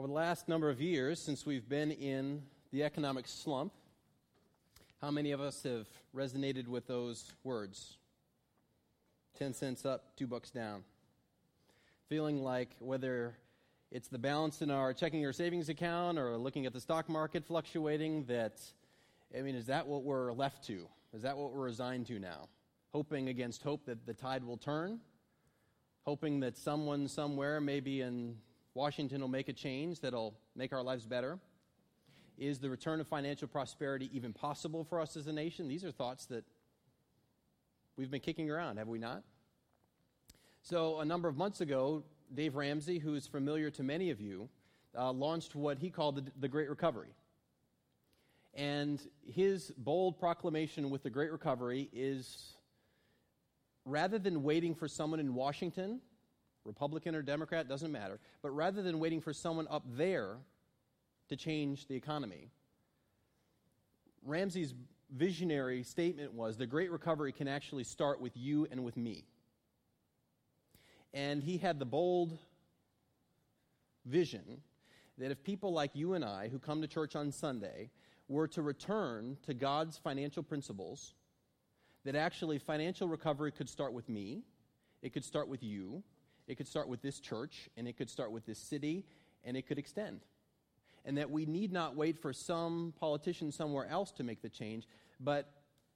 Over the last number of years, since we've been in the economic slump, how many of us have resonated with those words? 10 cents up, $2 down. Feeling like whether it's the balance in our checking or savings account or looking at the stock market fluctuating, is that what we're left to? Is that what we're resigned to now? Hoping against hope that the tide will turn? Hoping that someone somewhere, maybe in Washington, will make a change that'll make our lives better? Is the return of financial prosperity even possible for us as a nation? These are thoughts that we've been kicking around, have we not? So a number of months ago, Dave Ramsey, who is familiar to many of you, launched what he called the Great Recovery. And his bold proclamation with the Great Recovery is, rather than waiting for someone in Washington, Republican or Democrat, doesn't matter, but rather than waiting for someone up there to change the economy, Ramsey's visionary statement was, the Great Recovery can actually start with you and with me. And he had the bold vision that if people like you and I, who come to church on Sunday, were to return to God's financial principles, that actually financial recovery could start with me, it could start with you, it could start with this church, and it could start with this city, and it could extend. And that we need not wait for some politician somewhere else to make the change, but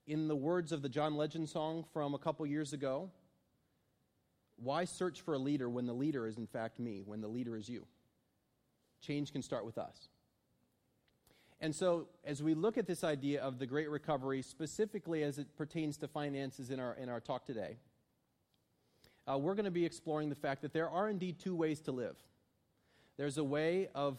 in the words of the John Legend song from a couple years ago, why search for a leader when the leader is in fact me, when the leader is you? Change can start with us. And so as we look at this idea of the Great Recovery, specifically as it pertains to finances in our talk today, we're going to be exploring the fact that there are indeed two ways to live. There's a way of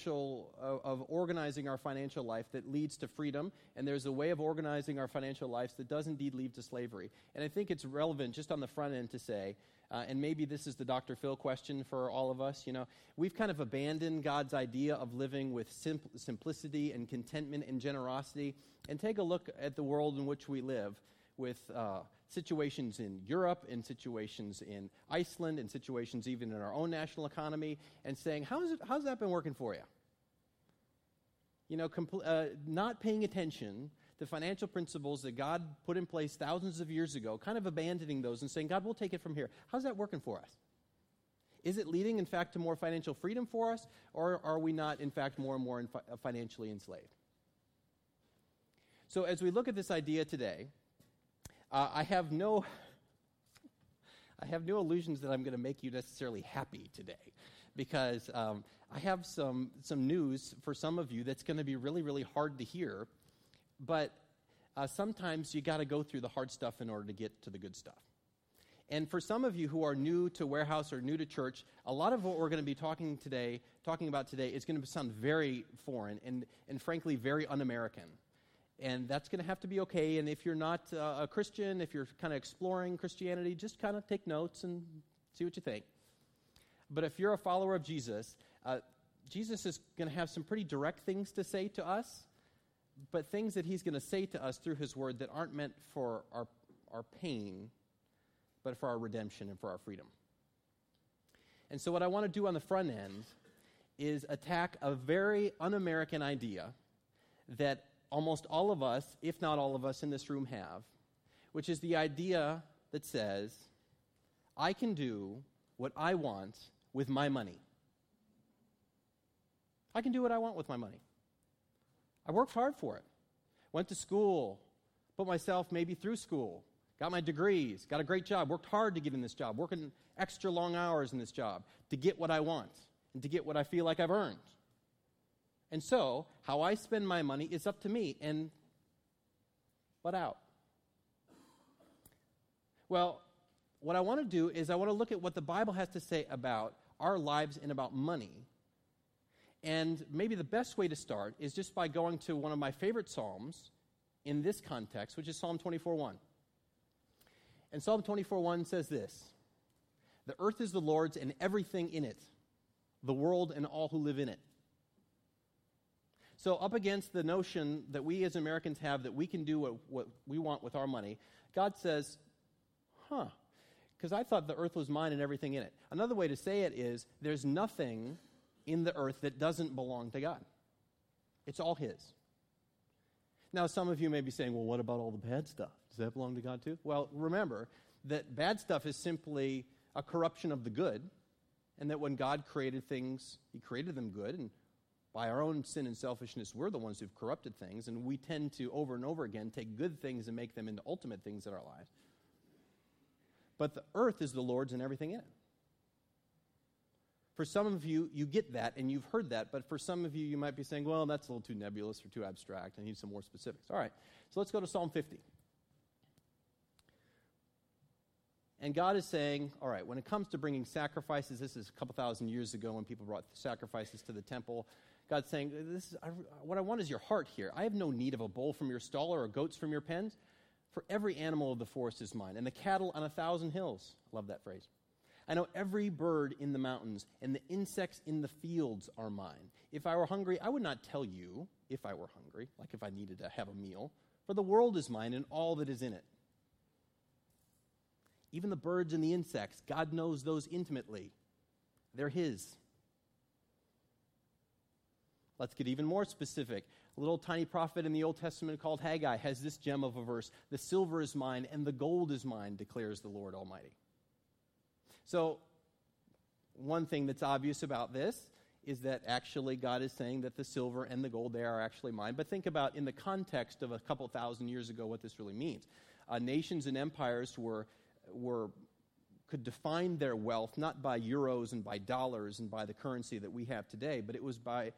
organizing our financial life that leads to freedom, and there's a way of organizing our financial lives that does indeed lead to slavery. And I think it's relevant just on the front end to say, and maybe this is the Dr. Phil question for all of us, we've kind of abandoned God's idea of living with simplicity and contentment and generosity, and take a look at the world in which we live with situations in Europe, and situations in Iceland, and situations even in our own national economy, and saying, how's that been working for you? Not paying attention to financial principles that God put in place thousands of years ago, kind of abandoning those and saying, God, we'll take it from here. How's that working for us? Is it leading, in fact, to more financial freedom for us, or are we not, in fact, more and more financially enslaved? So as we look at this idea today, I have no illusions that I'm going to make you necessarily happy today, because I have some news for some of you that's going to be really, really hard to hear, but sometimes you got to go through the hard stuff in order to get to the good stuff. And for some of you who are new to Warehouse or new to church, a lot of what we're going to be talking about today is going to sound very foreign and frankly very un-American. And that's going to have to be okay. And if you're not a Christian, if you're kind of exploring Christianity, just kind of take notes and see what you think. But if you're a follower of Jesus, Jesus is going to have some pretty direct things to say to us, but things that he's going to say to us through his word that aren't meant for our pain, but for our redemption and for our freedom. And so what I want to do on the front end is attack a very un-American idea that almost all of us, if not all of us in this room have, which is the idea that says, I can do what I want with my money. I can do what I want with my money. I worked hard for it. Went to school, put myself maybe through school, got my degrees, got a great job, worked hard to get in this job, working extra long hours in this job to get what I want and to get what I feel like I've earned. And so, how I spend my money is up to me, and what out? Well, what I want to do is I want to look at what the Bible has to say about our lives and about money. And maybe the best way to start is just by going to one of my favorite psalms in this context, which is Psalm 24-1. And Psalm 24-1 says this, "The earth is the Lord's and everything in it, the world and all who live in it." So up against the notion that we as Americans have that we can do what we want with our money, God says, because I thought the earth was mine and everything in it. Another way to say it is, there's nothing in the earth that doesn't belong to God. It's all his. Now, some of you may be saying, well, what about all the bad stuff? Does that belong to God too? Well, remember that bad stuff is simply a corruption of the good, and that when God created things, he created them good, and by our own sin and selfishness, we're the ones who've corrupted things, and we tend to, over and over again, take good things and make them into ultimate things in our lives. But the earth is the Lord's and everything in it. For some of you, you get that, and you've heard that, but for some of you, you might be saying, well, that's a little too nebulous or too abstract. I need some more specifics. All right, so let's go to Psalm 50. And God is saying, all right, when it comes to bringing sacrifices, this is a couple thousand years ago when people brought sacrifices to the temple. God's saying, what I want is your heart here. I have no need of a bull from your stall or goats from your pens, for every animal of the forest is mine, and the cattle on 1,000 hills. I love that phrase. I know every bird in the mountains, and the insects in the fields are mine. If I were hungry, I would not tell you if I were hungry, like if I needed to have a meal, for the world is mine and all that is in it. Even the birds and the insects, God knows those intimately. They're his. Let's get even more specific. A little tiny prophet in the Old Testament called Haggai has this gem of a verse. The silver is mine and the gold is mine, declares the Lord Almighty. So, one thing that's obvious about this is that actually God is saying that the silver and the gold, they are actually mine. But think about in the context of a couple thousand years ago what this really means. Nations and empires could define their wealth not by euros and by dollars and by the currency that we have today, but it was by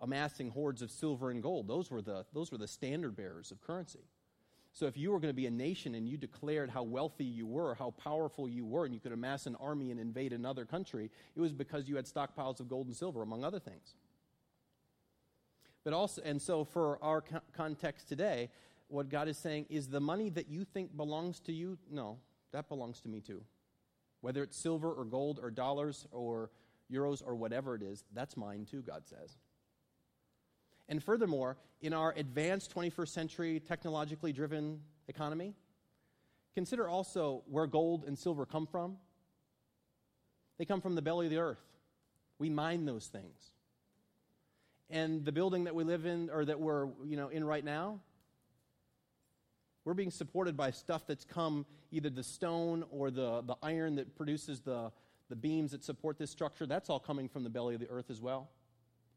amassing hordes of silver and gold. Those were the standard bearers of currency. So if you were going to be a nation and you declared how wealthy you were, how powerful you were, and you could amass an army and invade another country, it was because you had stockpiles of gold and silver, among other things. But also, and so for our context today, what God is saying is the money that you think belongs to you, no, that belongs to me too. Whether it's silver or gold or dollars or euros or whatever it is, that's mine too, God says. And furthermore, in our advanced 21st century technologically driven economy, consider also where gold and silver come from. They come from the belly of the earth. We mine those things. And the building that we live in or that we're in right now, we're being supported by stuff that's come, either the stone or the iron that produces the beams that support this structure. That's all coming from the belly of the earth as well.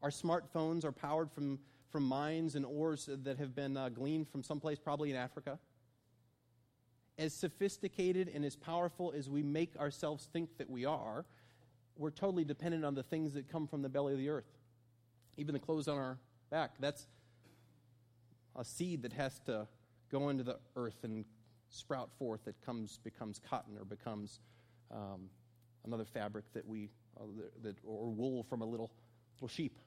Our smartphones are powered from mines and ores that have been gleaned from someplace, probably in Africa. As sophisticated and as powerful as we make ourselves think that we are, we're totally dependent on the things that come from the belly of the earth. Even the clothes on our back, that's a seed that has to go into the earth and sprout forth. It becomes cotton or becomes another fabric or wool from a little sheep.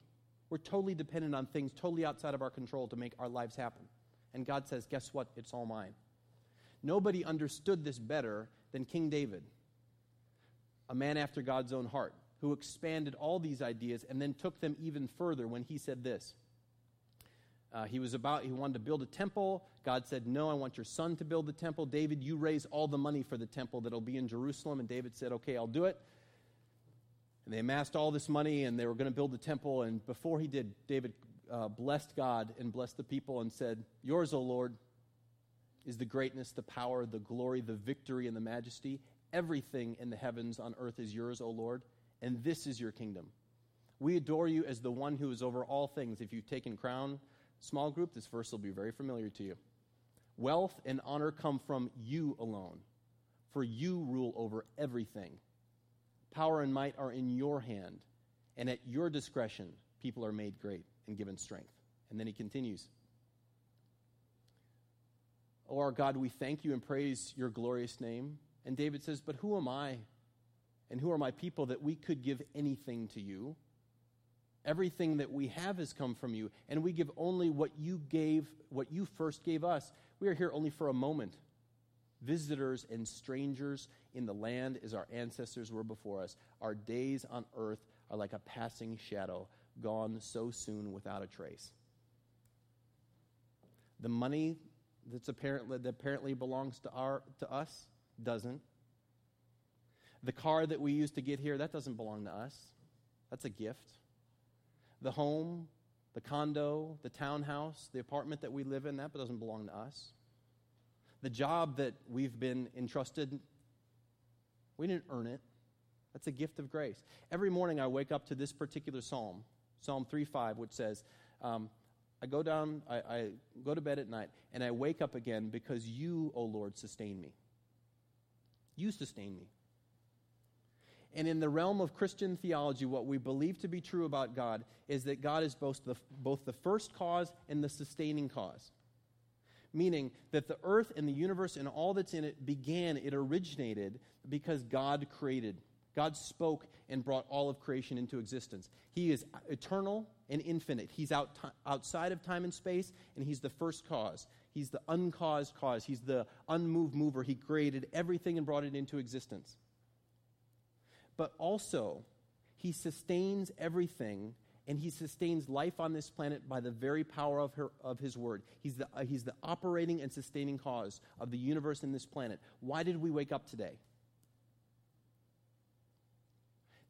We're totally dependent on things totally outside of our control to make our lives happen. And God says, guess what? It's all mine. Nobody understood this better than King David, a man after God's own heart, who expanded all these ideas and then took them even further when he said this. He wanted to build a temple. God said, no, I want your son to build the temple. David, you raise all the money for the temple that'll be in Jerusalem. And David said, okay, I'll do it. And they amassed all this money, and they were going to build the temple. And before he did, David blessed God and blessed the people and said, yours, O Lord, is the greatness, the power, the glory, the victory, and the majesty. Everything in the heavens on earth is yours, O Lord, and this is your kingdom. We adore you as the one who is over all things. If you've taken crown small group, this verse will be very familiar to you. Wealth and honor come from you alone, for you rule over everything. Power and might are in your hand, and at your discretion people are made great and given strength. And then he continues. O our God, we thank you and praise your glorious name. And David says, but who am I and who are my people that we could give anything to you? Everything that we have has come from you, and we give only what you first gave us. We are here only for a moment. Visitors and strangers in the land as our ancestors were before us. Our days on earth are like a passing shadow, gone so soon without a trace. The money that apparently belongs to us doesn't. The car that we used to get here, that doesn't belong to us. That's a gift. The home, the condo, the townhouse, the apartment that we live in, that doesn't belong to us. The job that we've been entrusted, we didn't earn it. That's a gift of grace. Every morning I wake up to this particular psalm, Psalm 3 5, which says, I go to bed at night, and I wake up again because you, O Lord, sustain me. You sustain me. And in the realm of Christian theology, what we believe to be true about God is that God is both the first cause and the sustaining cause. Meaning that the earth and the universe and all that's in it originated because God created. God spoke and brought all of creation into existence. He is eternal and infinite. He's outside of time and space, and he's the first cause. He's the uncaused cause. He's the unmoved mover. He created everything and brought it into existence. But also, he sustains everything, and he sustains life on this planet by the very power of his word. He's the operating and sustaining cause of the universe and this planet. Why did we wake up today?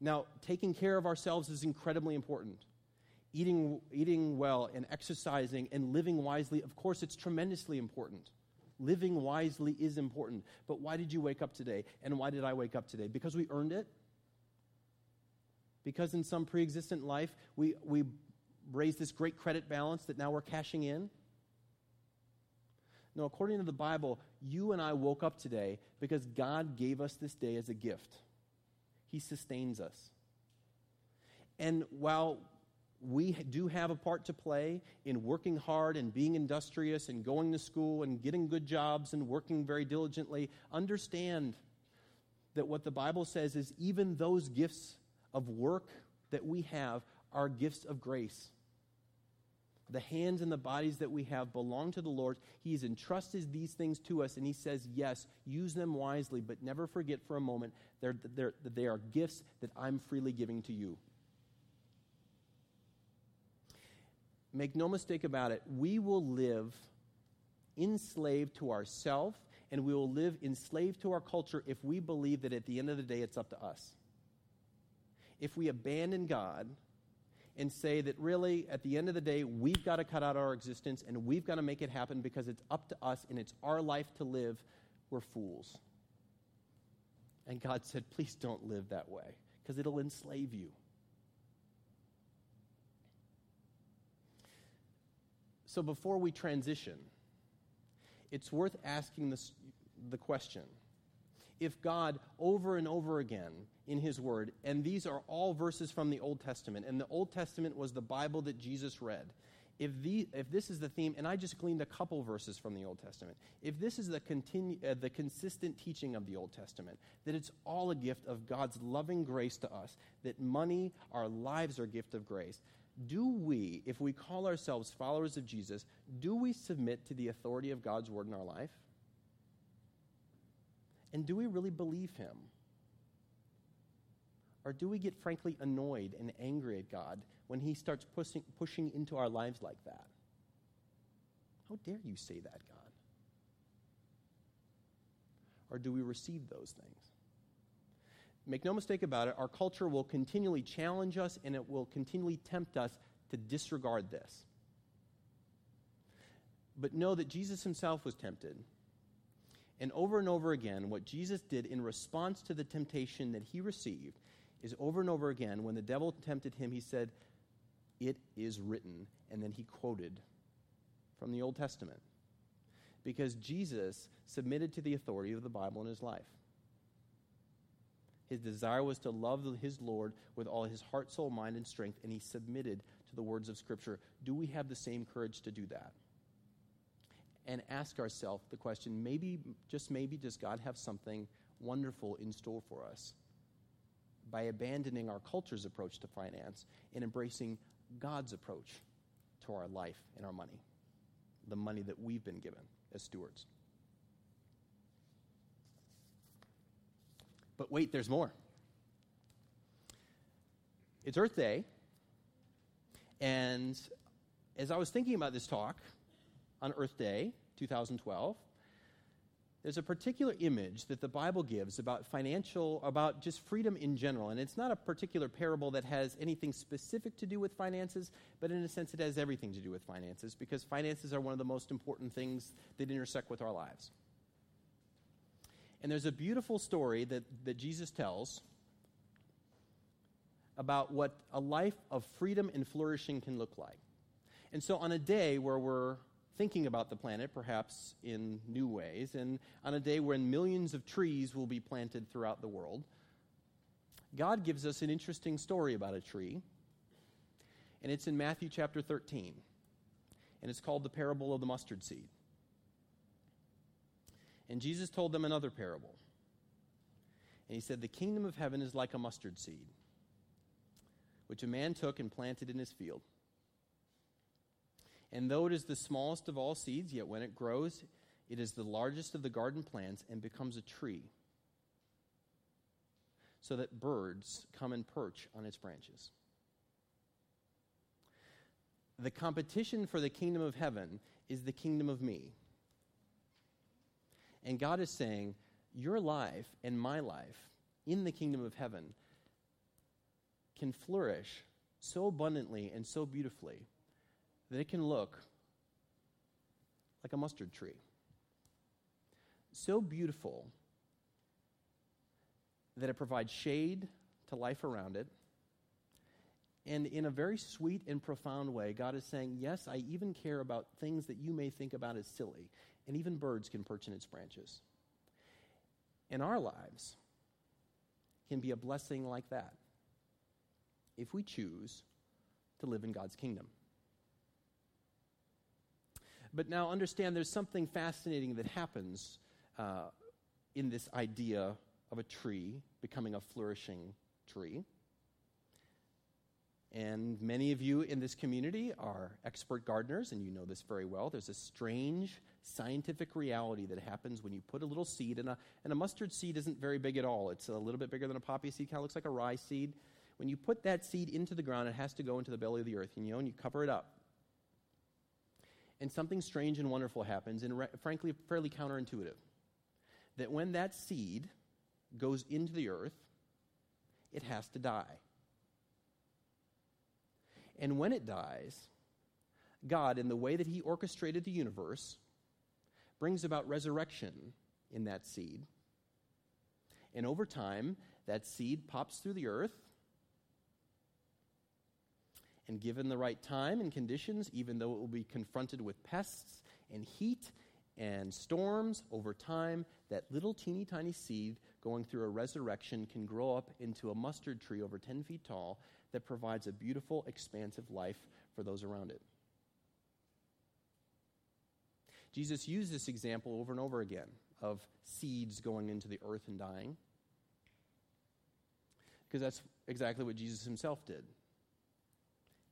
Now, taking care of ourselves is incredibly important. Eating well and exercising and living wisely, of course, it's tremendously important. Living wisely is important. But why did you wake up today? And why did I wake up today? Because we earned it? Because in some pre-existent life, we raised this great credit balance that now we're cashing in? No, according to the Bible, you and I woke up today because God gave us this day as a gift. He sustains us. And while we do have a part to play in working hard and being industrious and going to school and getting good jobs and working very diligently, understand that what the Bible says is even those gifts of work that we have are gifts of grace. The hands and the bodies that we have belong to the Lord. He's entrusted these things to us, and he says, yes, use them wisely, but never forget for a moment they are gifts that I'm freely giving to you. Make no mistake about it, we will live enslaved to ourselves, and we will live enslaved to our culture if we believe that at the end of the day it's up to us. If we abandon God and say that really, at the end of the day, we've got to cut out our existence and we've got to make it happen because it's up to us and it's our life to live, we're fools. And God said, please don't live that way because it'll enslave you. So before we transition, it's worth asking the question, if God over and over again in his word, and these are all verses from the Old Testament, and the Old Testament was the Bible that Jesus read. If this is the theme, and I just gleaned a couple verses from the Old Testament, if this is the consistent teaching of the Old Testament, that it's all a gift of God's loving grace to us, that money, our lives are a gift of grace, do we, if we call ourselves followers of Jesus, do we submit to the authority of God's word in our life? And do we really believe him? Or do we get frankly annoyed and angry at God when he starts pushing into our lives like that? How dare you say that, God? Or do we receive those things? Make no mistake about it, our culture will continually challenge us and it will continually tempt us to disregard this. But know that Jesus himself was tempted. And over again, what Jesus did in response to the temptation that he received is over and over again, when the devil tempted him, he said, it is written. And then he quoted from the Old Testament. Because Jesus submitted to the authority of the Bible in his life. His desire was to love his Lord with all his heart, soul, mind, and strength, and he submitted to the words of Scripture. Do we have the same courage to do that? And ask ourselves the question, maybe, does God have something wonderful in store for us by abandoning our culture's approach to finance and embracing God's approach to our life and our money, the money that we've been given as stewards? But wait, there's more. It's Earth Day, and as I was thinking about this talk on Earth Day 2012, There's a particular image that the Bible gives about just freedom in general. And it's not a particular parable that has anything specific to do with finances, but in a sense it has everything to do with finances, because finances are one of the most important things that intersect with our lives. And there's a beautiful story that Jesus tells about what a life of freedom and flourishing can look like. And so on a day where we're thinking about the planet, perhaps in new ways, and on a day when millions of trees will be planted throughout the world, God gives us an interesting story about a tree, and it's in Matthew chapter 13, and it's called the parable of the mustard seed. And Jesus told them another parable, and he said, "The kingdom of heaven is like a mustard seed, which a man took and planted in his field. And though it is the smallest of all seeds, yet when it grows, it is the largest of the garden plants and becomes a tree, so that birds come and perch on its branches." The competition for the kingdom of heaven is the kingdom of me. And God is saying, your life and my life in the kingdom of heaven can flourish so abundantly and so beautifully that it can look like a mustard tree. So beautiful that it provides shade to life around it. And in a very sweet and profound way, God is saying, yes, I even care about things that you may think about as silly. And even birds can perch in its branches. And our lives can be a blessing like that if we choose to live in God's kingdom. But now understand there's something fascinating that happens in this idea of a tree becoming a flourishing tree. And many of you in this community are expert gardeners, and you know this very well. There's a strange scientific reality that happens when you put a little seed, and a mustard seed isn't very big at all. It's a little bit bigger than a poppy seed, kind of looks like a rye seed. When you put that seed into the ground, it has to go into the belly of the earth, and you cover it up. And something strange and wonderful happens, and frankly, fairly counterintuitive, that when that seed goes into the earth, it has to die. And when it dies, God, in the way that he orchestrated the universe, brings about resurrection in that seed. And over time, that seed pops through the earth, and given the right time and conditions, even though it will be confronted with pests and heat and storms, over time, that little teeny tiny seed going through a resurrection can grow up into a mustard tree over 10 feet tall that provides a beautiful, expansive life for those around it. Jesus used this example over and over again of seeds going into the earth and dying, because that's exactly what Jesus himself did.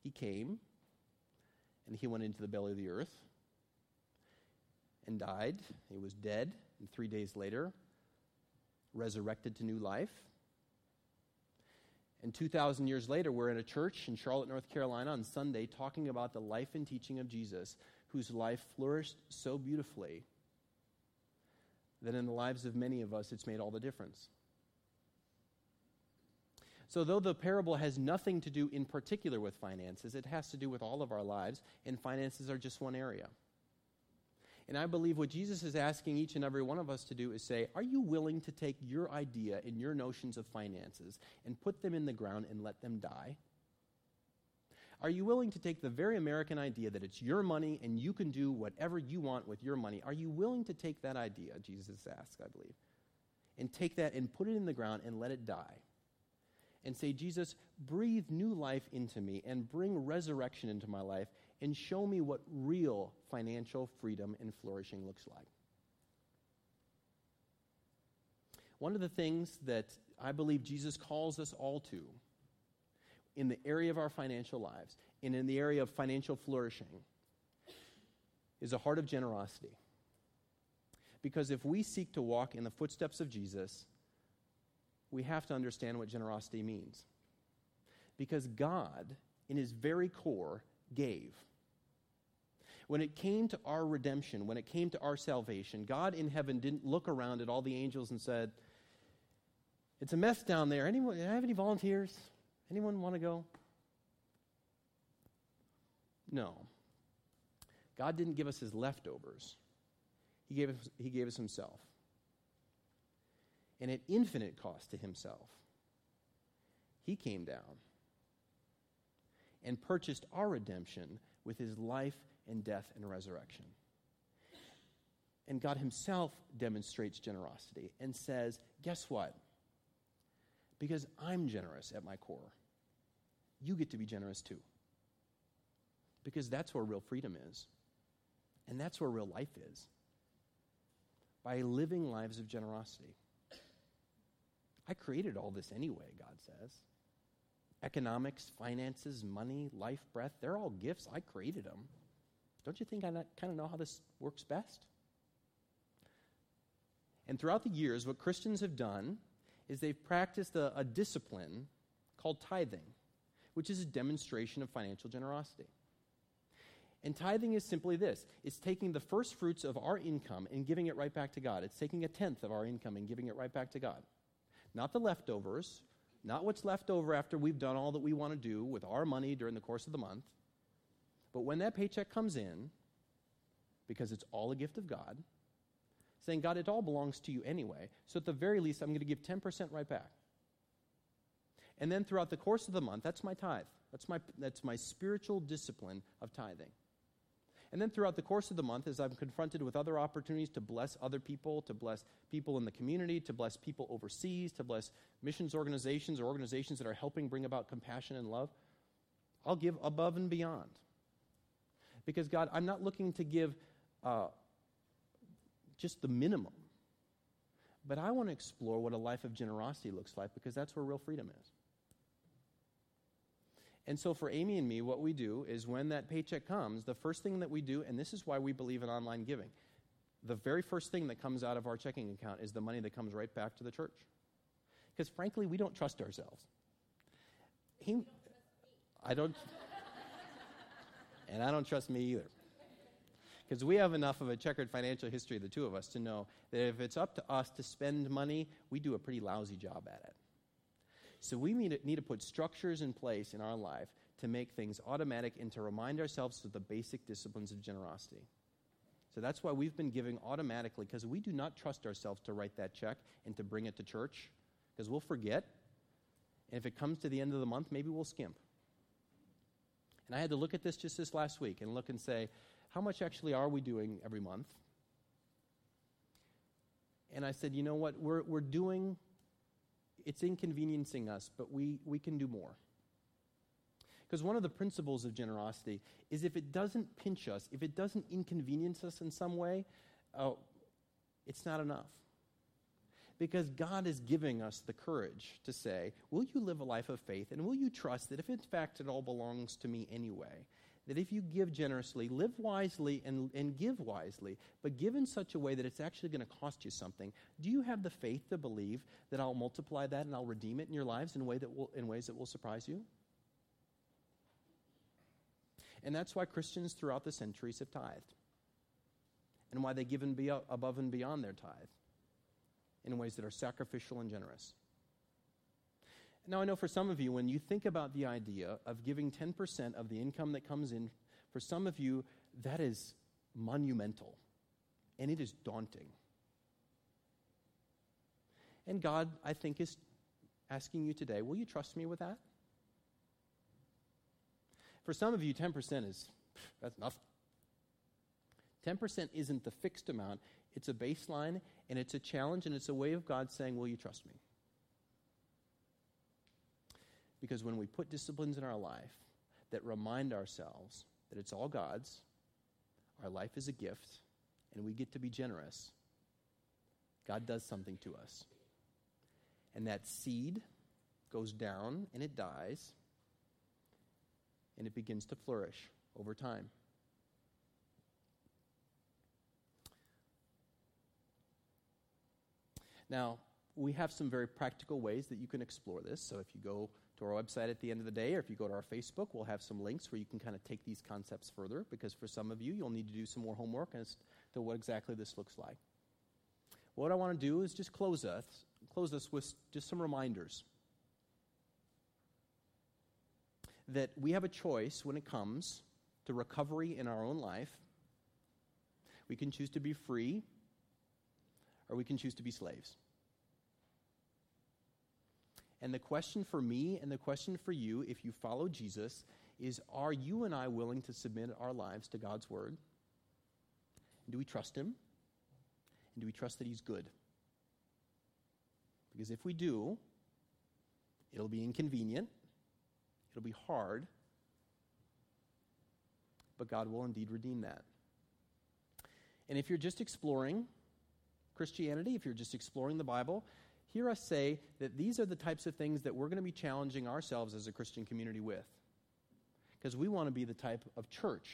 He came, and he went into the belly of the earth and died. He was dead, and 3 days later, resurrected to new life. And 2,000 years later, we're in a church in Charlotte, North Carolina on Sunday talking about the life and teaching of Jesus, whose life flourished so beautifully that in the lives of many of us, it's made all the difference. So though the parable has nothing to do in particular with finances, it has to do with all of our lives, and finances are just one area. And I believe what Jesus is asking each and every one of us to do is say, are you willing to take your idea and your notions of finances and put them in the ground and let them die? Are you willing to take the very American idea that it's your money and you can do whatever you want with your money? Are you willing to take that idea, Jesus asks, I believe, and take that and put it in the ground and let it die? And say, Jesus, breathe new life into me and bring resurrection into my life and show me what real financial freedom and flourishing looks like. One of the things that I believe Jesus calls us all to in the area of our financial lives and in the area of financial flourishing is a heart of generosity. Because if we seek to walk in the footsteps of Jesus, we have to understand what generosity means. Because God, in his very core, gave. When it came to our redemption, when it came to our salvation, God in heaven didn't look around at all the angels and said, it's a mess down there. Anyone have any volunteers? Anyone want to go? No. God didn't give us his leftovers. He gave us himself. And at infinite cost to himself, he came down and purchased our redemption with his life and death and resurrection. And God himself demonstrates generosity and says, guess what? Because I'm generous at my core, you get to be generous too. Because that's where real freedom is. And that's where real life is. By living lives of generosity. I created all this anyway, God says. Economics, finances, money, life, breath, they're all gifts. I created them. Don't you think I kind of know how this works best? And throughout the years, what Christians have done is they've practiced a discipline called tithing, which is a demonstration of financial generosity. And tithing is simply this. It's taking the first fruits of our income and giving it right back to God. It's taking a tenth of our income and giving it right back to God. Not the leftovers, not what's left over after we've done all that we want to do with our money during the course of the month. But when that paycheck comes in, because it's all a gift of God, saying, God, it all belongs to you anyway, so at the very least, I'm going to give 10% right back. And then throughout the course of the month, that's my tithe. That's my spiritual discipline of tithing. And then throughout the course of the month, as I'm confronted with other opportunities to bless other people, to bless people in the community, to bless people overseas, to bless missions organizations or organizations that are helping bring about compassion and love, I'll give above and beyond. Because, God, I'm not looking to give just the minimum. But I want to explore what a life of generosity looks like, because that's where real freedom is. And so for Amy and me, what we do is when that paycheck comes, the first thing that we do, and this is why we believe in online giving, the very first thing that comes out of our checking account is the money that comes right back to the church. Because frankly, we don't trust ourselves. And I don't trust me either. Because we have enough of a checkered financial history, the two of us, to know that if it's up to us to spend money, we do a pretty lousy job at it. So we need to put structures in place in our life to make things automatic and to remind ourselves of the basic disciplines of generosity. So that's why we've been giving automatically, because we do not trust ourselves to write that check and to bring it to church, because we'll forget. And if it comes to the end of the month, maybe we'll skimp. And I had to look at this just this last week and look and say, how much actually are we doing every month? And I said, you know what, we're doing... It's inconveniencing us, but we can do more. Because one of the principles of generosity is if it doesn't pinch us, if it doesn't inconvenience us in some way, it's not enough. Because God is giving us the courage to say, will you live a life of faith, and will you trust that if in fact it all belongs to me anyway, that if you give generously, live wisely and give wisely, but give in such a way that it's actually going to cost you something, do you have the faith to believe that I'll multiply that and I'll redeem it in your lives in ways that will surprise you? And that's why Christians throughout the centuries have tithed, and why they give above and beyond their tithe in ways that are sacrificial and generous. Now, I know for some of you, when you think about the idea of giving 10% of the income that comes in, for some of you, that is monumental, and it is daunting. And God, I think, is asking you today, will you trust me with that? For some of you, 10% is, that's nothing. 10% isn't the fixed amount. It's a baseline, and it's a challenge, and it's a way of God saying, will you trust me? Because when we put disciplines in our life that remind ourselves that it's all God's, our life is a gift, and we get to be generous, God does something to us. And that seed goes down, and it dies, and it begins to flourish over time. Now, we have some very practical ways that you can explore this. So if you go to our website at the end of the day, or if you go to our Facebook, we'll have some links where you can kind of take these concepts further, because for some of you, you'll need to do some more homework as to what exactly this looks like. What I want to do is just close us with just some reminders that we have a choice when it comes to recovery in our own life. We can choose to be free, or we can choose to be slaves. And the question for me and the question for you, if you follow Jesus, is are you and I willing to submit our lives to God's word? And do we trust him? And do we trust that he's good? Because if we do, it'll be inconvenient, it'll be hard, but God will indeed redeem that. And if you're just exploring Christianity, if you're just exploring the Bible, hear us say that these are the types of things that we're going to be challenging ourselves as a Christian community with. Because we want to be the type of church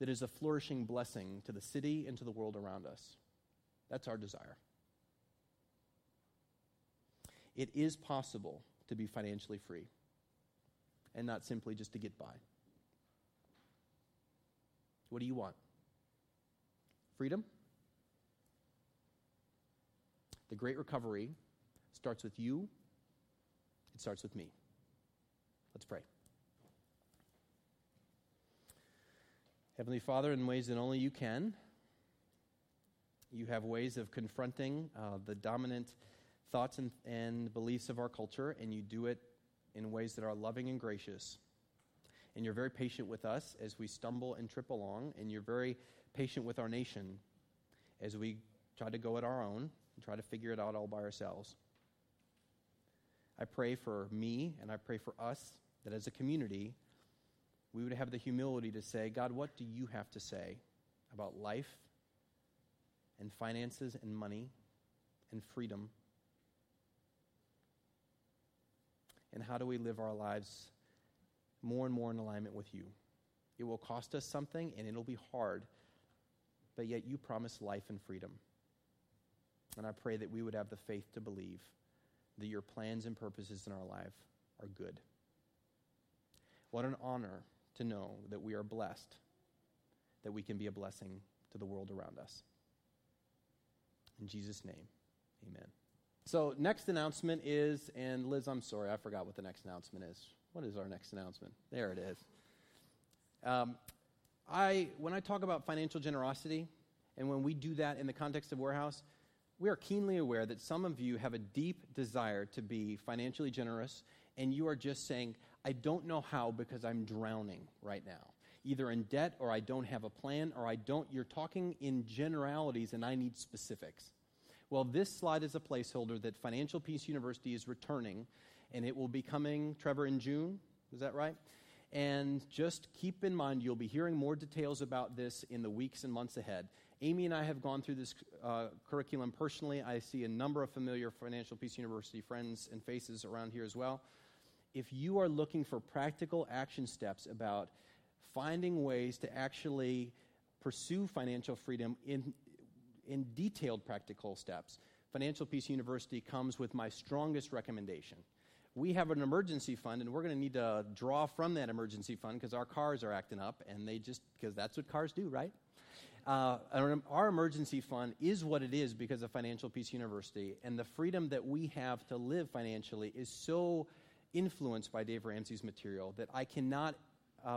that is a flourishing blessing to the city and to the world around us. That's our desire. It is possible to be financially free and not simply just to get by. What do you want? Freedom? The great recovery starts with you. It starts with me. Let's pray. Heavenly Father, in ways that only you can, you have ways of confronting the dominant thoughts and beliefs of our culture, and you do it in ways that are loving and gracious. And you're very patient with us as we stumble and trip along, and you're very patient with our nation as we try to go it our own, and try to figure it out all by ourselves. I pray for me, and I pray for us, that as a community, we would have the humility to say, God, what do you have to say about life and finances and money and freedom? And how do we live our lives more and more in alignment with you? It will cost us something, and it'll be hard, but yet you promise life and freedom. And I pray that we would have the faith to believe that your plans and purposes in our life are good. What an honor to know that we are blessed, that we can be a blessing to the world around us. In Jesus' name, amen. So next announcement is, and Liz, I'm sorry, I forgot what the next announcement is. What is our next announcement? There it is. When I talk about financial generosity, and when we do that in the context of Warehouse, we are keenly aware that some of you have a deep desire to be financially generous, and you are just saying, I don't know how because I'm drowning right now, either in debt or I don't have a plan or you're talking in generalities and I need specifics. Well, this slide is a placeholder that Financial Peace University is returning, and it will be coming, Trevor, in June. Is that right? And just keep in mind, you'll be hearing more details about this in the weeks and months ahead. Amy and I have gone through this curriculum personally. I see a number of familiar Financial Peace University friends and faces around here as well. If you are looking for practical action steps about finding ways to actually pursue financial freedom in detailed practical steps, Financial Peace University comes with my strongest recommendation. We have an emergency fund, and we're going to need to draw from that emergency fund because our cars are acting up, and because that's what cars do, right? Our emergency fund is what it is because of Financial Peace University, and the freedom that we have to live financially is so influenced by Dave Ramsey's material that I cannot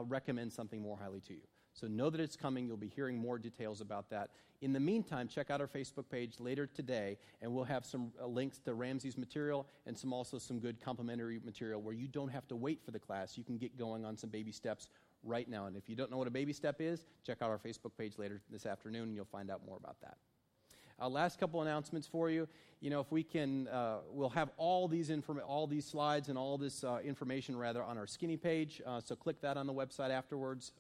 recommend something more highly to you. So know that it's coming. You'll be hearing more details about that. In the meantime, check out our Facebook page later today, and we'll have some links to Ramsey's material and also some good complimentary material where you don't have to wait for the class. You can get going on some baby steps right now. And if you don't know what a baby step is, check out our Facebook page later this afternoon, and you'll find out more about that. Last couple announcements for you. You know, if we can, we'll have all these slides and all this information rather on our skinny page. So click that on the website afterwards.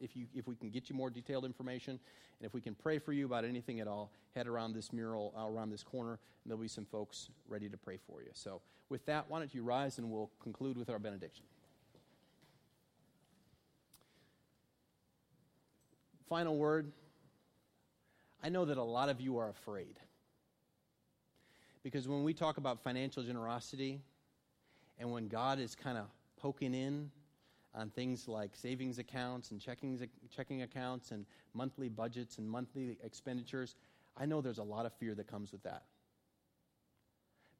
If we can get you more detailed information, and if we can pray for you about anything at all, head around this mural, around this corner, and there'll be some folks ready to pray for you. So with that, why don't you rise, and we'll conclude with our benediction. Final word. I know that a lot of you are afraid, because when we talk about financial generosity And when God is kind of poking in on things like savings accounts and checking accounts and monthly budgets and monthly expenditures, I know there's a lot of fear that comes with that.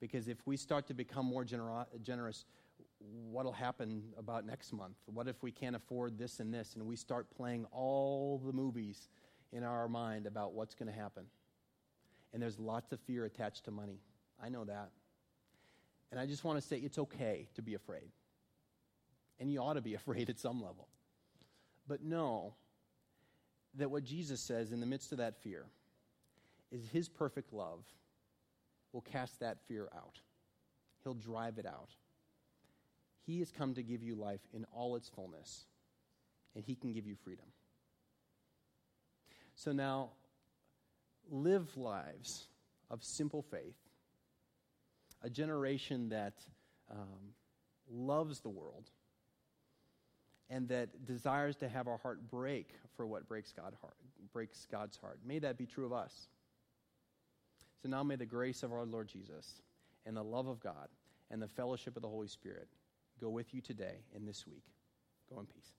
Because if we start to become more generous, what'll happen about next month? What if we can't afford this and this? And we start playing all the movies in our mind about what's going to happen. And there's lots of fear attached to money. I know that. And I just want to say it's okay to be afraid. And you ought to be afraid at some level. But know that what Jesus says in the midst of that fear is his perfect love will cast that fear out. He'll drive it out. He has come to give you life in all its fullness, and he can give you freedom. So now, live lives of simple faith, a generation that loves the world and that desires to have our heart break for what breaks God's heart. May that be true of us. So now may the grace of our Lord Jesus and the love of God and the fellowship of the Holy Spirit go with you today and this week. Go in peace.